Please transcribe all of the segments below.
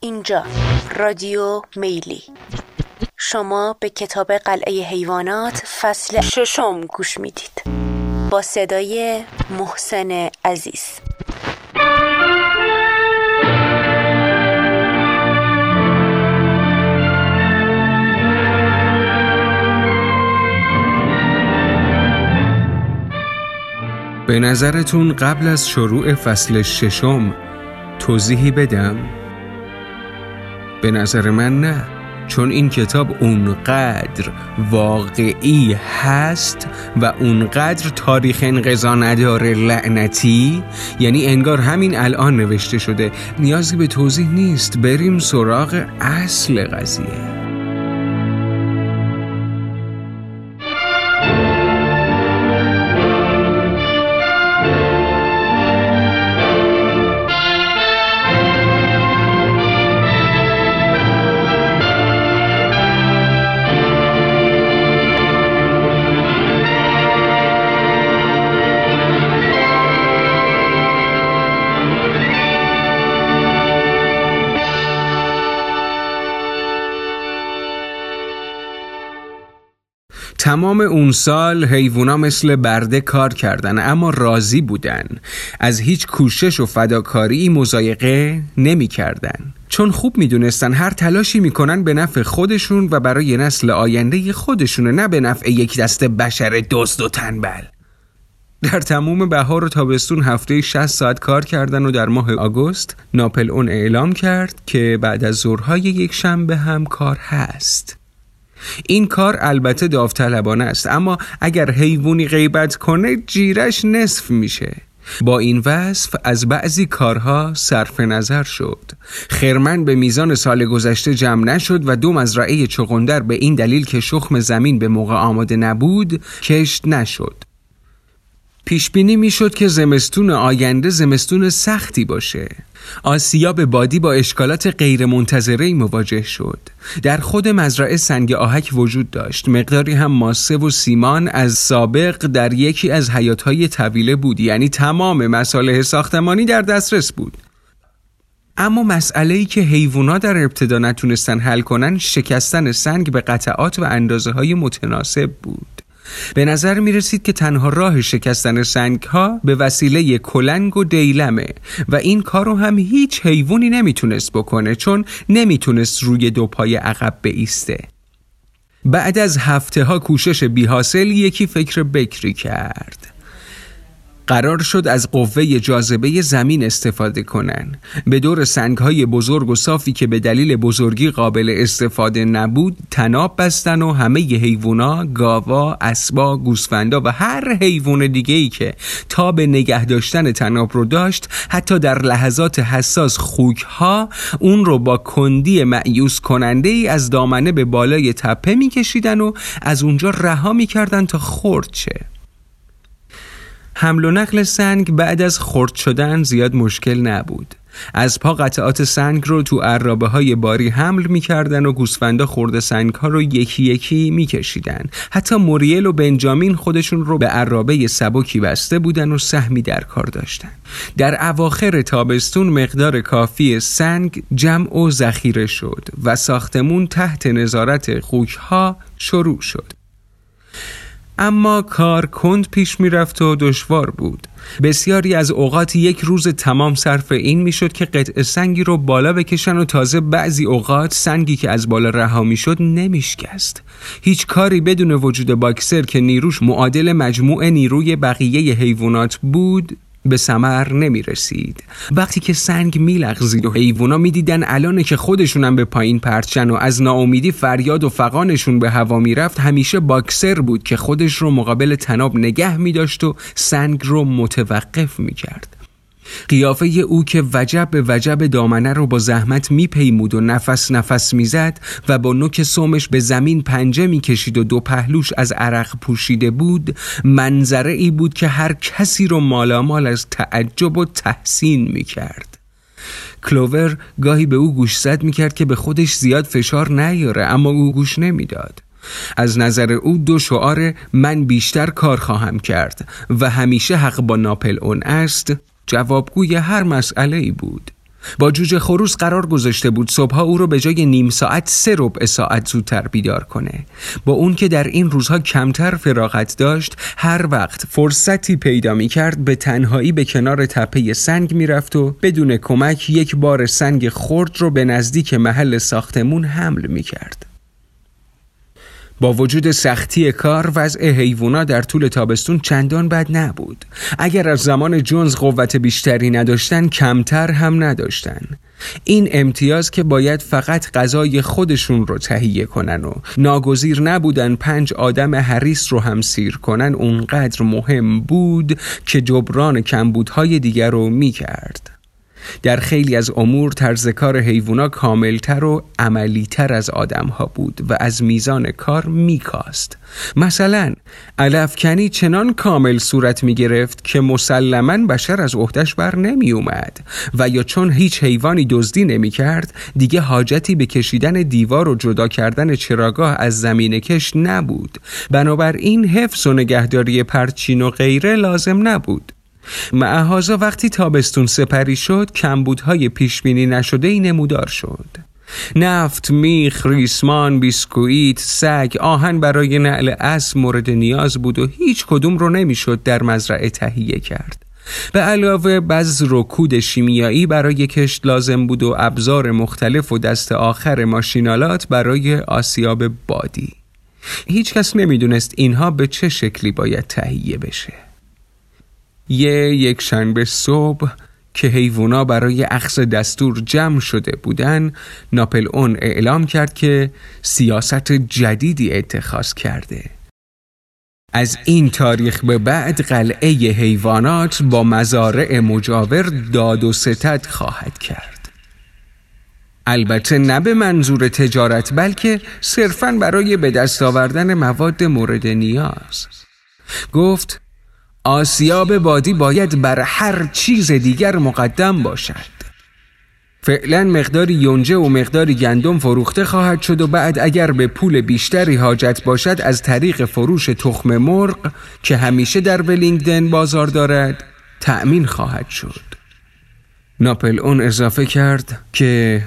اینجا رادیو میلی. شما به کتاب قلعه حیوانات فصل 6 گوش میدید با صدای محسن عزیز. به نظرتون قبل از شروع فصل 6 توضیحی بدم؟ به نظر من نه، چون این کتاب اونقدر واقعی هست و اونقدر تاریخ انقضا نداره لعنتی، یعنی انگار همین الان نوشته شده، نیازی به توضیح نیست. بریم سراغ اصل قضیه. تمام اون سال حیوونا مثل برده کار کردن، اما راضی بودن. از هیچ کوشش و فداکاری مضایقه نمی کردن، چون خوب می دونستن هر تلاشی می کنن به نفع خودشون و برای نسل آینده خودشونه، نه به نفع یک دست بشر دزد و تنبل. در تمام بهار و تابستون هفته 60 ساعت کار کردن و در ماه آگوست ناپلئون اعلام کرد که بعد از ظهرهای یک شنبه هم کار هست. این کار البته داوطلبانه است، اما اگر حیوانی غیبت کنه جیرش نصف میشه. با این وصف از بعضی کارها صرف نظر شد. خرمن به میزان سال گذشته جمع نشد و دو مزرعه چغندر به این دلیل که شخم زمین به موقع آماده نبود کشت نشد. پیشبینی میشد که زمستون آینده زمستون سختی باشه. آسیاب بادی با اشکالات غیرمنتظره‌ای مواجه شد. در خود مزرعه سنگ آهک وجود داشت، مقداری هم ماسه و سیمان از سابق در یکی از حیاط‌های طویله بود، یعنی تمام مصالح ساختمانی در دسترس بود. اما مسئله‌ای که حیوونا در ابتدا نتونستن حل کنن شکستن سنگ به قطعات و اندازه‌های متناسب بود. به نظر می رسید که تنها راه شکستن سنگ ها به وسیله کلنگ و دیلمه و این کارو هم هیچ حیوانی نمی تونست بکنه، چون نمی تونست روی دو پای عقب بایسته. بعد از هفته ها کوشش بی حاصل یکی فکر بکری کرد. قرار شد از قوه جاذبه زمین استفاده کنن. به دور سنگ‌های بزرگ و صافی که به دلیل بزرگی قابل استفاده نبود طناب بستن و همه حیوونا، گاوا، اسبا، گوسفندا و هر حیوان دیگه‌ای که تا به نگه داشتن طناب رو داشت، حتی در لحظات حساس خوک‌ها، اون رو با کندی مأیوس کننده‌ای از دامنه به بالای تپه می‌کشیدن و از اونجا رها می‌کردن تا خرد شه. حمل و نقل سنگ بعد از خرد شدن زیاد مشکل نبود. از پا قطعات سنگ رو تو عرابه های باری حمل می کردن و گوسفندا خرده سنگ ها رو یکی یکی می کشیدن. حتی موریل و بنجامین خودشون رو به عرابه سبکی بسته بودن و سهمی در کار داشتن. در اواخر تابستون مقدار کافی سنگ جمع و ذخیره شد و ساختمون تحت نظارت خوک ها شروع شد. اما کار کند پیش می رفت و دشوار بود. بسیاری از اوقات یک روز تمام صرف این می شد که قطع سنگی رو بالا بکشن و تازه بعضی اوقات سنگی که از بالا رها می شد نمی شکست. هیچ کاری بدون وجود باکسر که نیروش معادل مجموع نیروی بقیه حیوانات بود به ثمر نمی رسید. وقتی که سنگ می لغزید و حیوونا می دیدن الانه که خودشونم به پایین پرچن و از ناامیدی فریاد و فغانشون به هوا می رفت، همیشه باکسر بود که خودش رو مقابل طناب نگه می داشت و سنگ رو متوقف می کرد. قیافه او که وجب به وجب دامنه رو با زحمت می پیمود و نفس نفس می زد و با نوک سومش به زمین پنجه می کشید و دو پهلوش از عرق پوشیده بود، منظره ای بود که هر کسی رو مالامال از تعجب و تحسین می کرد. کلوور گاهی به او گوش زد می کرد که به خودش زیاد فشار نیاره، اما او گوش نمی داد. از نظر او دو شعار من بیشتر کار خواهم کرد و همیشه حق با ناپلئون است جوابگوی هر مسئله ای بود. با جوجه خروس قرار گذاشته بود صبحا او رو به جای نیم ساعت 3/4 ساعت زودتر بیدار کنه. با اون که در این روزها کمتر فراغت داشت، هر وقت فرصتی پیدا می کرد به تنهایی به کنار تپه سنگ می رفت و بدون کمک یک بار سنگ خرد رو به نزدیک محل ساختمون حمل می کرد. با وجود سختی کار وضع حیوونا در طول تابستون چندان بد نبود. اگر از زمان جونز قوت بیشتری نداشتن، کمتر هم نداشتن. این امتیاز که باید فقط غذای خودشون رو تهیه کنن و ناگزیر نبودن 5 آدم حریص رو هم سیر کنن اونقدر مهم بود که جبران کمبودهای دیگر رو میکرد. در خیلی از امور طرز کار حیوونا کاملتر و عملیتر از آدمها بود و از میزان کار میکاست. مثلا علفکنی چنان کامل صورت میگرفت که مسلماً بشر از عهده‌اش بر نمیومد، و یا چون هیچ حیوانی دزدی نمیکرد دیگه حاجتی به کشیدن دیوار و جدا کردن چراگاه از زمین کش نبود، بنابراین حفظ و نگهداری پرچین و غیره لازم نبود. معهازا وقتی تابستون سپری شد، کمبودهای پیشبینی نشده‌ای نمودار شد. نفت، میخ، ریسمان، بیسکویت، سگ، آهن برای نعل اسب مورد نیاز بود و هیچ کدوم رو نمیشد در مزرعه تهیه کرد. به علاوه بذر و کود شیمیایی برای کشت لازم بود و ابزار مختلف و دست آخر ماشینالات برای آسیاب بادی. هیچ کس نمیدونست اینها به چه شکلی باید تهیه بشه. یک شنبه صبح که حیوونا برای اخذ دستور جمع شده بودن، ناپلئون اعلام کرد که سیاست جدیدی اتخاذ کرده. از این تاریخ به بعد قلعه حیوانات با مزارع مجاور داد و ستد خواهد کرد. البته نه به منظور تجارت، بلکه صرفاً برای به دست آوردن مواد مورد نیاز. گفت آسیاب بادی باید بر هر چیز دیگر مقدم باشد. فعلا مقداری یونجه و مقداری گندم فروخته خواهد شد و بعد اگر به پول بیشتری حاجت باشد از طریق فروش تخم مرغ که همیشه در ویلینگدن بازار دارد تأمین خواهد شد. ناپلئون اضافه کرد که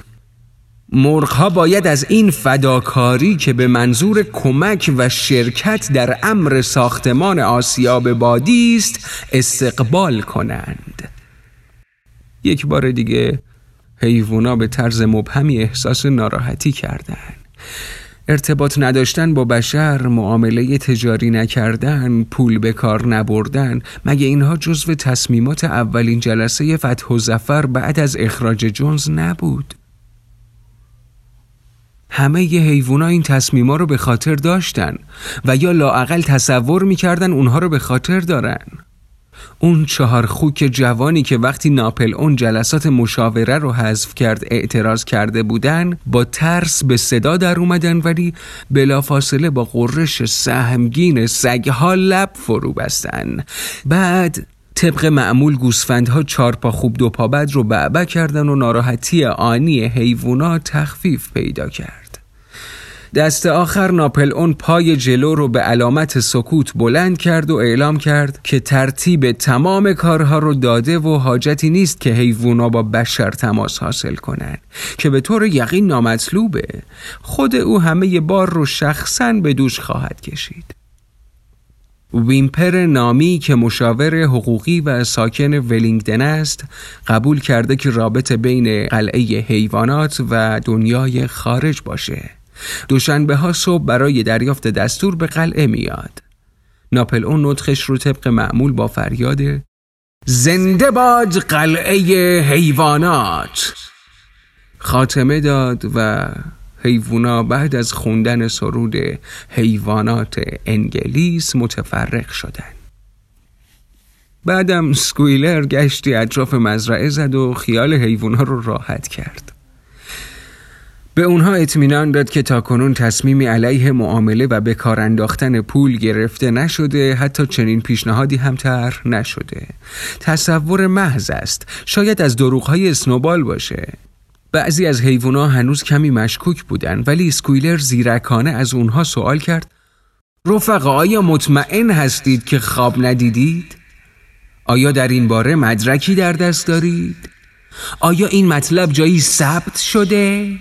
مرغ‌ها باید از این فداکاری که به منظور کمک و شرکت در امر ساختمان آسیاب بادی است استقبال کنند. یک بار دیگه حیوونا به طرز مبهمی احساس ناراحتی کردند. ارتباط نداشتن با بشر، معامله تجاری نکردن، پول به کار نبردن، مگه اینها جزو تصمیمات اولین جلسه فتح و ظفر بعد از اخراج جونز نبود؟ همه ی حیوونا این تصمیما رو به خاطر داشتن و یا لااقل تصور می‌کردن اونها رو به خاطر دارن. اون 4 خوک جوانی که وقتی ناپلئون جلسات مشاوره رو حذف کرد اعتراض کرده بودن، با ترس به صدا در اومدن، ولی بلافاصله با غرش سهمگین سگ‌ها لب فرو بستن. بعد طبق معمول گوسفندها 4 پا خوب 2 پا بد رو بعبع کردن و ناراحتی آنی حیوونا تخفیف پیدا کرد. دست آخر ناپلئون پای جلو رو به علامت سکوت بلند کرد و اعلام کرد که ترتیب تمام کارها رو داده و حاجتی نیست که حیوونا با بشر تماس حاصل کنن، که به طور یقین نامطلوبه. خود او همه بار رو شخصاً به دوش خواهد کشید. ویمپر نامی که مشاور حقوقی و ساکن ویلینگدن است، قبول کرده که رابطه بین قلعه حیوانات و دنیای خارج باشه. دوشنبه ها صبح برای دریافت دستور به قلعه میاد. ناپلئون نطقش رو طبق معمول با فریاد زنده باد قلعه حیوانات خاتمه داد و حیوونا بعد از خوندن سرود حیوانات انگلیس متفرق شدند. بعدم اسکوئیلر گشتی اطراف مزرعه زد و خیال حیوونا رو راحت کرد. به اونها اطمینان داد که تاکنون تصمیمی علیه معامله و به کار انداختن پول گرفته نشده، حتی چنین پیشنهادی هم طرح نشده. تصور محض است، شاید از دروغ‌های اسنوبال باشه. بعضی از حیوونا هنوز کمی مشکوک بودن، ولی اسکوئیلر زیرکانه از اونها سوال کرد رفقا آیا مطمئن هستید که خواب ندیدید؟ آیا در این باره مدرکی در دست دارید؟ آیا این مطلب جایی ثبت شده؟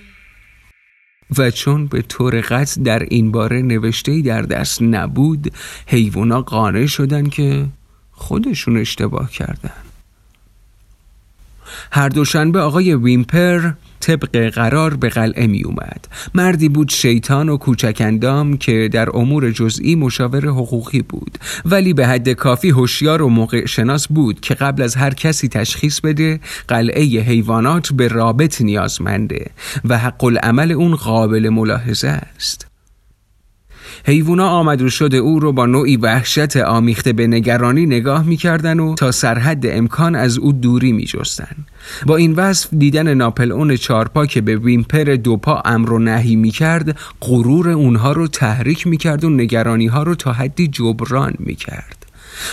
و چون به طور قطع در این باره نوشته‌ای در دست نبود، حیونا قانع شدن که خودشون اشتباه کردن. هر دوشنبه آقای ویمپر طبق قرار به قلعه می اومد. مردی بود شیطان و کوچک اندام که در امور جزئی مشاور حقوقی بود، ولی به حد کافی هوشیار و موقع شناس بود که قبل از هر کسی تشخیص بده قلعه حیوانات به رابط نیازمنده و حق العمل اون قابل ملاحظه است. حیوونا آمد و شد او رو با نوعی وحشت آمیخته به نگرانی نگاه می‌کردن و تا سرحد امکان از او دوری می‌جستن. با این وصف دیدن ناپلئون چارپا که به ویمپر دوپا امر و نهی می‌کرد، غرور اونها رو تحریک می‌کرد و نگرانی‌ها رو تا حدی جبران می‌کرد.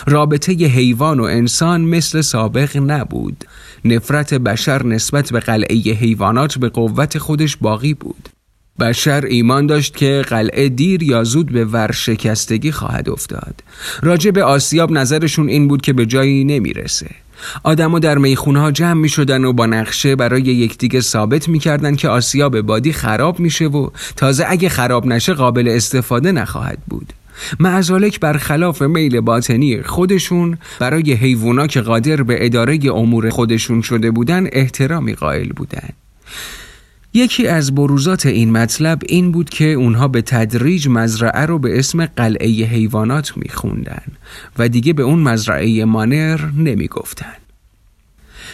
رابطه ی حیوان و انسان مثل سابق نبود. نفرت بشر نسبت به قلعه ی حیوانات به قوت خودش باقی بود. بشر ایمان داشت که قلعه دیر یا زود به ورشکستگی خواهد افتاد. راجع به آسیاب نظرشون این بود که به جایی نمیرسه. آدم‌ها در میخونه‌ها جمع می‌شدن و با نقشه برای یکدیگه ثابت می‌کردن که آسیاب بادی خراب میشه و تازه اگه خراب نشه قابل استفاده نخواهد بود. معزالک برخلاف میل باطنی خودشون برای حیوونا که قادر به اداره امور خودشون شده بودن احترامی قائل بودن. یکی از بروزات این مطلب این بود که اونها به تدریج مزرعه رو به اسم قلعه حیوانات میخوندن و دیگه به اون مزرعه مانر نمیگفتن.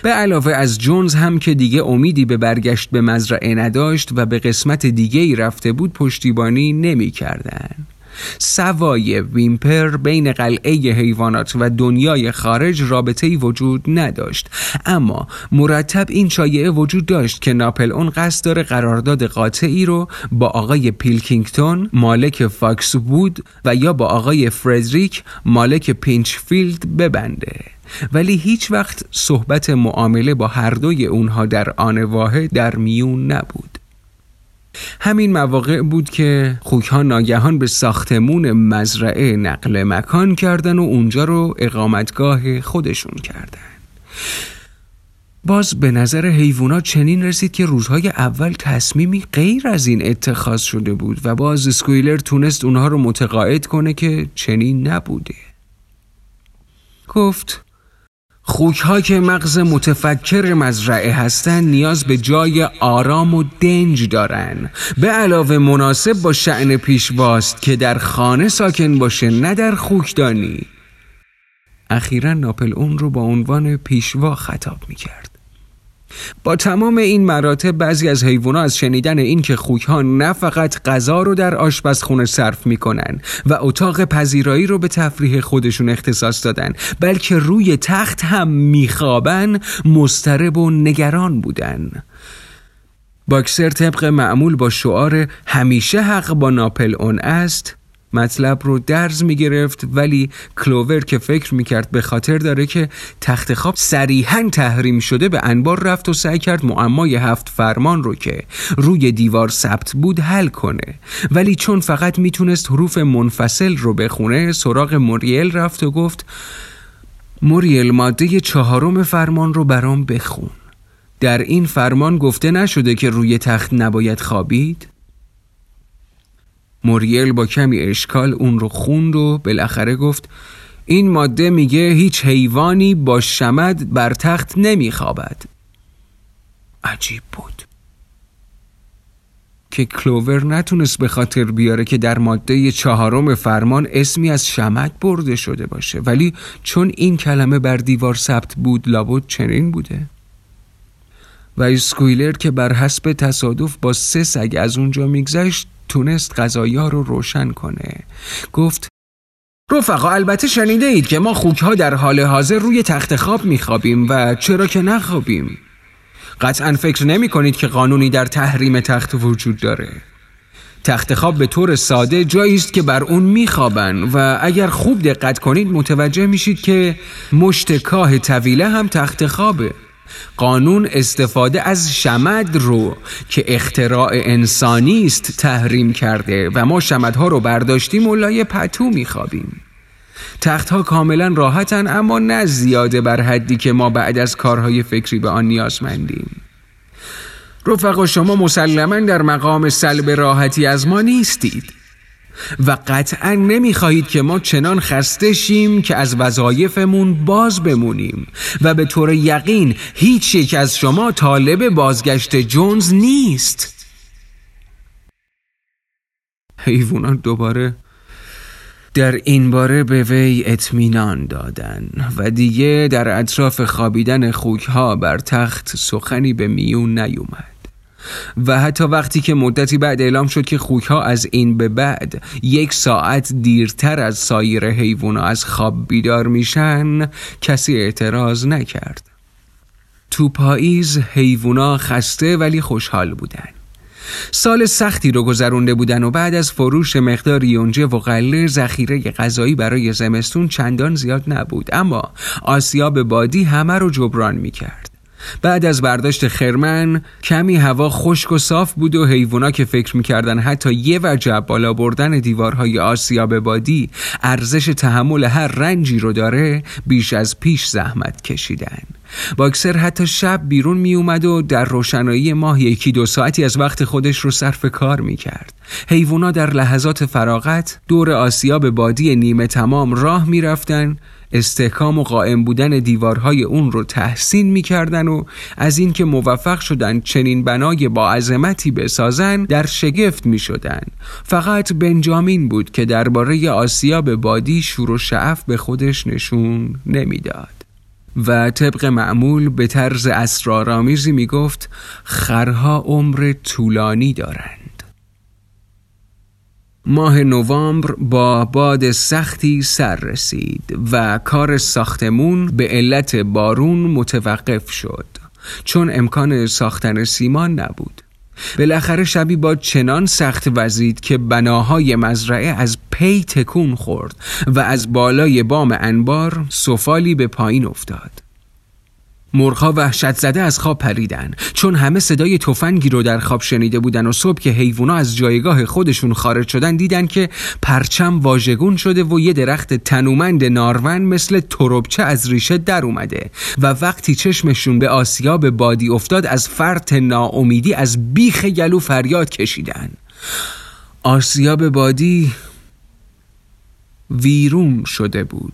به علاوه از جونز هم که دیگه امیدی به برگشت به مزرعه نداشت و به قسمت دیگه‌ای رفته بود پشتیبانی نمیکردن. سوای ویمپر بین قلعه حیوانات و دنیای خارج رابطه‌ای وجود نداشت، اما مرتب این شایعه وجود داشت که ناپلئون قصد داره قرارداد قاطعی رو با آقای پیلکینگتون مالک فاکسوود و یا با آقای فردریک مالک پینچفیلد ببنده، ولی هیچ وقت صحبت معامله با هر دوی اونها در آن واحد در میون نبود. همین مواقع بود که خوک‌ها ناگهان به ساختمون مزرعه نقل مکان کردن و اونجا رو اقامتگاه خودشون کردن. باز به نظر حیوانات چنین رسید که روزهای اول تصمیمی غیر از این اتخاذ شده بود و باز اسکوئیلر تونست اونها رو متقاعد کنه که چنین نبوده. گفت خوک‌ها که مغز متفکر مزرعه هستند نیاز به جای آرام و دنج دارن، به علاوه مناسب با شأن پیشواست که در خانه ساکن باشه نه در خوکدانی. اخیراً ناپلئون رو با عنوان پیشوا خطاب می‌کرد. با تمام این مراتب بعضی از حیوان‌ها از شنیدن این که خوک‌ها نه فقط غذا رو در آشپزخونه صرف می‌کنن و اتاق پذیرایی رو به تفریح خودشون اختصاص دادن، بلکه روی تخت هم می‌خوابن، مضطرب و نگران بودن. باکسر طبق معمول با شعار همیشه حق با ناپلئون است مطلب رو درز می گرفت، ولی کلوور که فکر می کرد به خاطر داره که تخت خواب صریحاً تحریم شده به انبار رفت و سعی کرد معمای 7 فرمان رو که روی دیوار ثبت بود حل کنه، ولی چون فقط می تونست حروف منفصل رو بخونه سراغ موریل رفت و گفت موریل ماده 4م فرمان رو برام بخون. در این فرمان گفته نشده که روی تخت نباید خوابید؟ موریل با کمی اشکال اون رو خوند و بالاخره گفت این ماده میگه هیچ حیوانی با شمد بر تخت نمیخوابد. عجیب بود که کلوور نتونست به خاطر بیاره که در ماده 4م فرمان اسمی از شمد برده شده باشه، ولی چون این کلمه بر دیوار ثبت بود لابد چنین بوده. و اسکوئیلر که بر حسب تصادف با 3 سگ از اونجا میگذشت تونست غذایا رو روشن کنه. گفت رفقا البته شنیده اید که ما خوک‌ها در حال حاضر روی تخت خواب میخوابیم و چرا که نخوابیم. قطعا فکر نمی کنید که قانونی در تحریم تخت وجود داره. تخت خواب به طور ساده جایی است که بر اون میخوابن و اگر خوب دقت کنید متوجه میشید که مشت کاه طویله هم تخت خوابه. قانون استفاده از شمد رو که اختراع انسانی است تحریم کرده و ما شمدها رو برداشتیم و لای پتو میخوابیم. تختها کاملا راحتن، اما نه زیاده بر حدی که ما بعد از کارهای فکری به آن نیازمندیم. رفقا، شما مسلماً در مقام سلب راحتی از ما نیستید و قطعاً نمیخواهید که ما چنان خسته شیم که از وظایفمون باز بمونیم و به طور یقین هیچ یک از شما طالب بازگشت جونز نیست. حیوانان دوباره در این باره به وی اطمینان دادن و دیگه در اطراف خوابیدن خوکها بر تخت سخنی به میون نیومد و حتی وقتی که مدتی بعد اعلام شد که خوکها از این به بعد 1 ساعت دیرتر از سایر حیوونا از خواب بیدار میشن، کسی اعتراض نکرد. تو پاییز حیوونا خسته ولی خوشحال بودن. سال سختی رو گذرونده بودن و بعد از فروش مقدار یونجه و غله، ذخیره غذایی برای زمستون چندان زیاد نبود، اما آسیاب بادی همه رو جبران میکرد. بعد از برداشت خرمن کمی هوا خشک و صاف بود و حیوونا که فکر میکردن حتی یه وجب بالا بردن دیوارهای آسیاب بادی ارزش تحمل هر رنجی رو داره، بیش از پیش زحمت کشیدن. باکسر حتی شب بیرون می اومد و در روشنایی ماه 1-2 ساعتی از وقت خودش رو صرف کار می کرد. حیوونا در لحظات فراغت دور آسیاب بادی نیمه تمام راه می رفتن، استحکام و قائم بودن دیوارهای اون رو تحسین می کردن و از این که موفق شدن چنین بنای با عظمتی بسازن در شگفت می شدن. فقط بنجامین بود که درباره آسیاب بادی شور و شعف به خودش نشون نمی داد و طبق معمول به طرز اسرارآمیزی می گفت خرها عمر طولانی دارند. ماه نوامبر با باد سختی سر رسید و کار ساختمون به علت بارون متوقف شد، چون امکان ساختن سیمان نبود. بالاخره شبی با چنان سخت وزید که بناهای مزرعه از پی تکون خورد و از بالای بام انبار سفالی به پایین افتاد. مرغ‌ها وحشت زده از خواب پریدن، چون همه صدای تفنگی رو در خواب شنیده بودن و صبح که حیوونا از جایگاه خودشون خارج شدن دیدن که پرچم واژگون شده و یه درخت تنومند نارون مثل تربچه از ریشه در اومده و وقتی چشمشون به آسیاب بادی افتاد از فرط ناامیدی از بیخ گلو فریاد کشیدن. آسیاب بادی ویرون شده بود.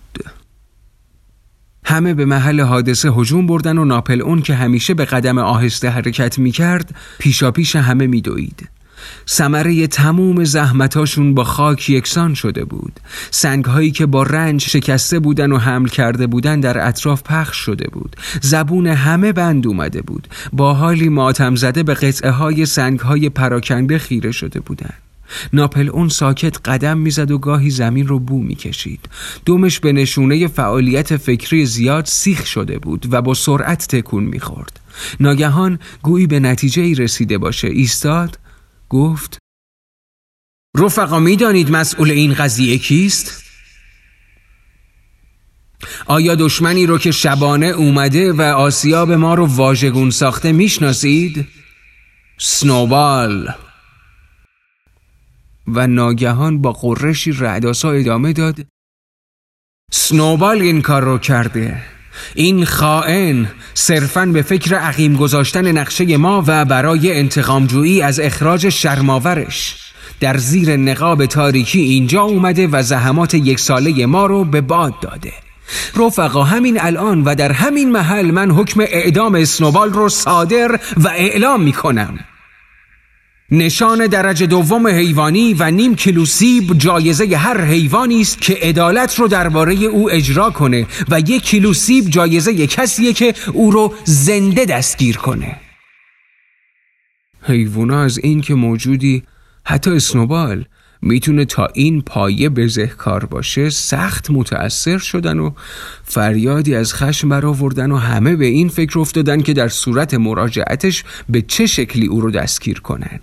همه به محل حادثه هجوم بردن و ناپلئون که همیشه به قدم آهسته حرکت میکرد پیشاپیش همه میدوید. ثمره تموم زحمتاشون با خاک یکسان شده بود. سنگهایی که با رنج شکسته بودن و حمل کرده بودن در اطراف پخش شده بود. زبون همه بند اومده بود. با حالی ماتم زده به قطعه های سنگهای پراکنده خیره شده بودن. ناپلئون ساکت قدم میزد و گاهی زمین رو بو میکشید. دمش به نشونه فعالیت فکری زیاد سیخ شده بود و با سرعت تکون میخورد. ناگهان گویی به نتیجه ای رسیده باشه ایستاد، گفت: رفقا، میدانید مسئول این قضیه کیست؟ آیا دشمنی رو که شبانه اومده و آسیاب ما رو واژگون ساخته میشناسید؟ اسنوبال. و ناگهان با قرشی رعدآسا ادامه داد: اسنوبال این کار رو کرده. این خائن صرفاً به فکر عقیم گذاشتن نقشه ما و برای انتقامجویی از اخراج شرماورش در زیر نقاب تاریکی اینجا اومده و زحمات 1 ساله ما رو به باد داده. رفقا، همین الان و در همین محل من حکم اعدام اسنوبال رو صادر و اعلام میکنم. نشان درجه 2 حیوانی و نیم کیلو سیب جایزه هر حیوانی است که عدالت رو درباره او اجرا کنه و 1 کیلو سیب جایزه کسیه که او رو زنده دستگیر کنه. حیوانا از این که موجودی حتی اسنوبال میتونه تا این پایه بزهکار باشه سخت متأثر شدن و فریادی از خشم برآوردن و همه به این فکر افتادن که در صورت مراجعتش به چه شکلی او رو دستگیر کنن.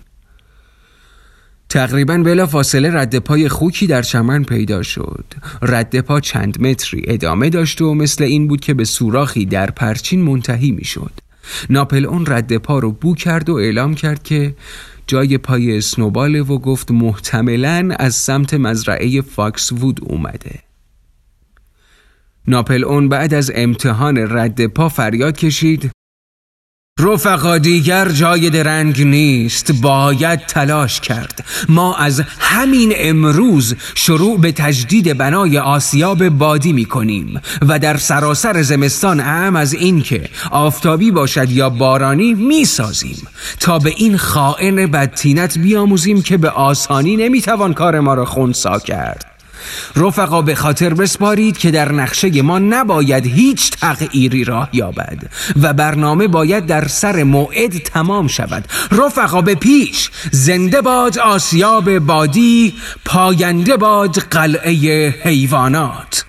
تقریباً بلا فاصله رد پای خوکی در چمن پیدا شد. رد پا چند متری ادامه داشت و مثل این بود که به سوراخی در پرچین منتهی می شد. ناپلئون رد پا رو بو کرد و اعلام کرد که جای پای اسنوباله و گفت محتملاً از سمت مزرعه فاکسوود اومده. ناپلئون بعد از امتحان رد پا فریاد کشید: رفقا دیگر جای درنگ نیست، باید تلاش کرد. ما از همین امروز شروع به تجدید بنای آسیاب بادی می کنیم و در سراسر زمستان اهم از این که آفتابی باشد یا بارانی می سازیم تا به این خائن بدتینت بیاموزیم که به آسانی نمی توان کار ما را خنثی کرد. رفقا به خاطر بسپارید که در نقشه ما نباید هیچ تغییری راه یابد و برنامه باید در سر موعد تمام شود. رفقا به پیش! زنده باد آسیاب بادی، پاینده باد قلعه حیوانات.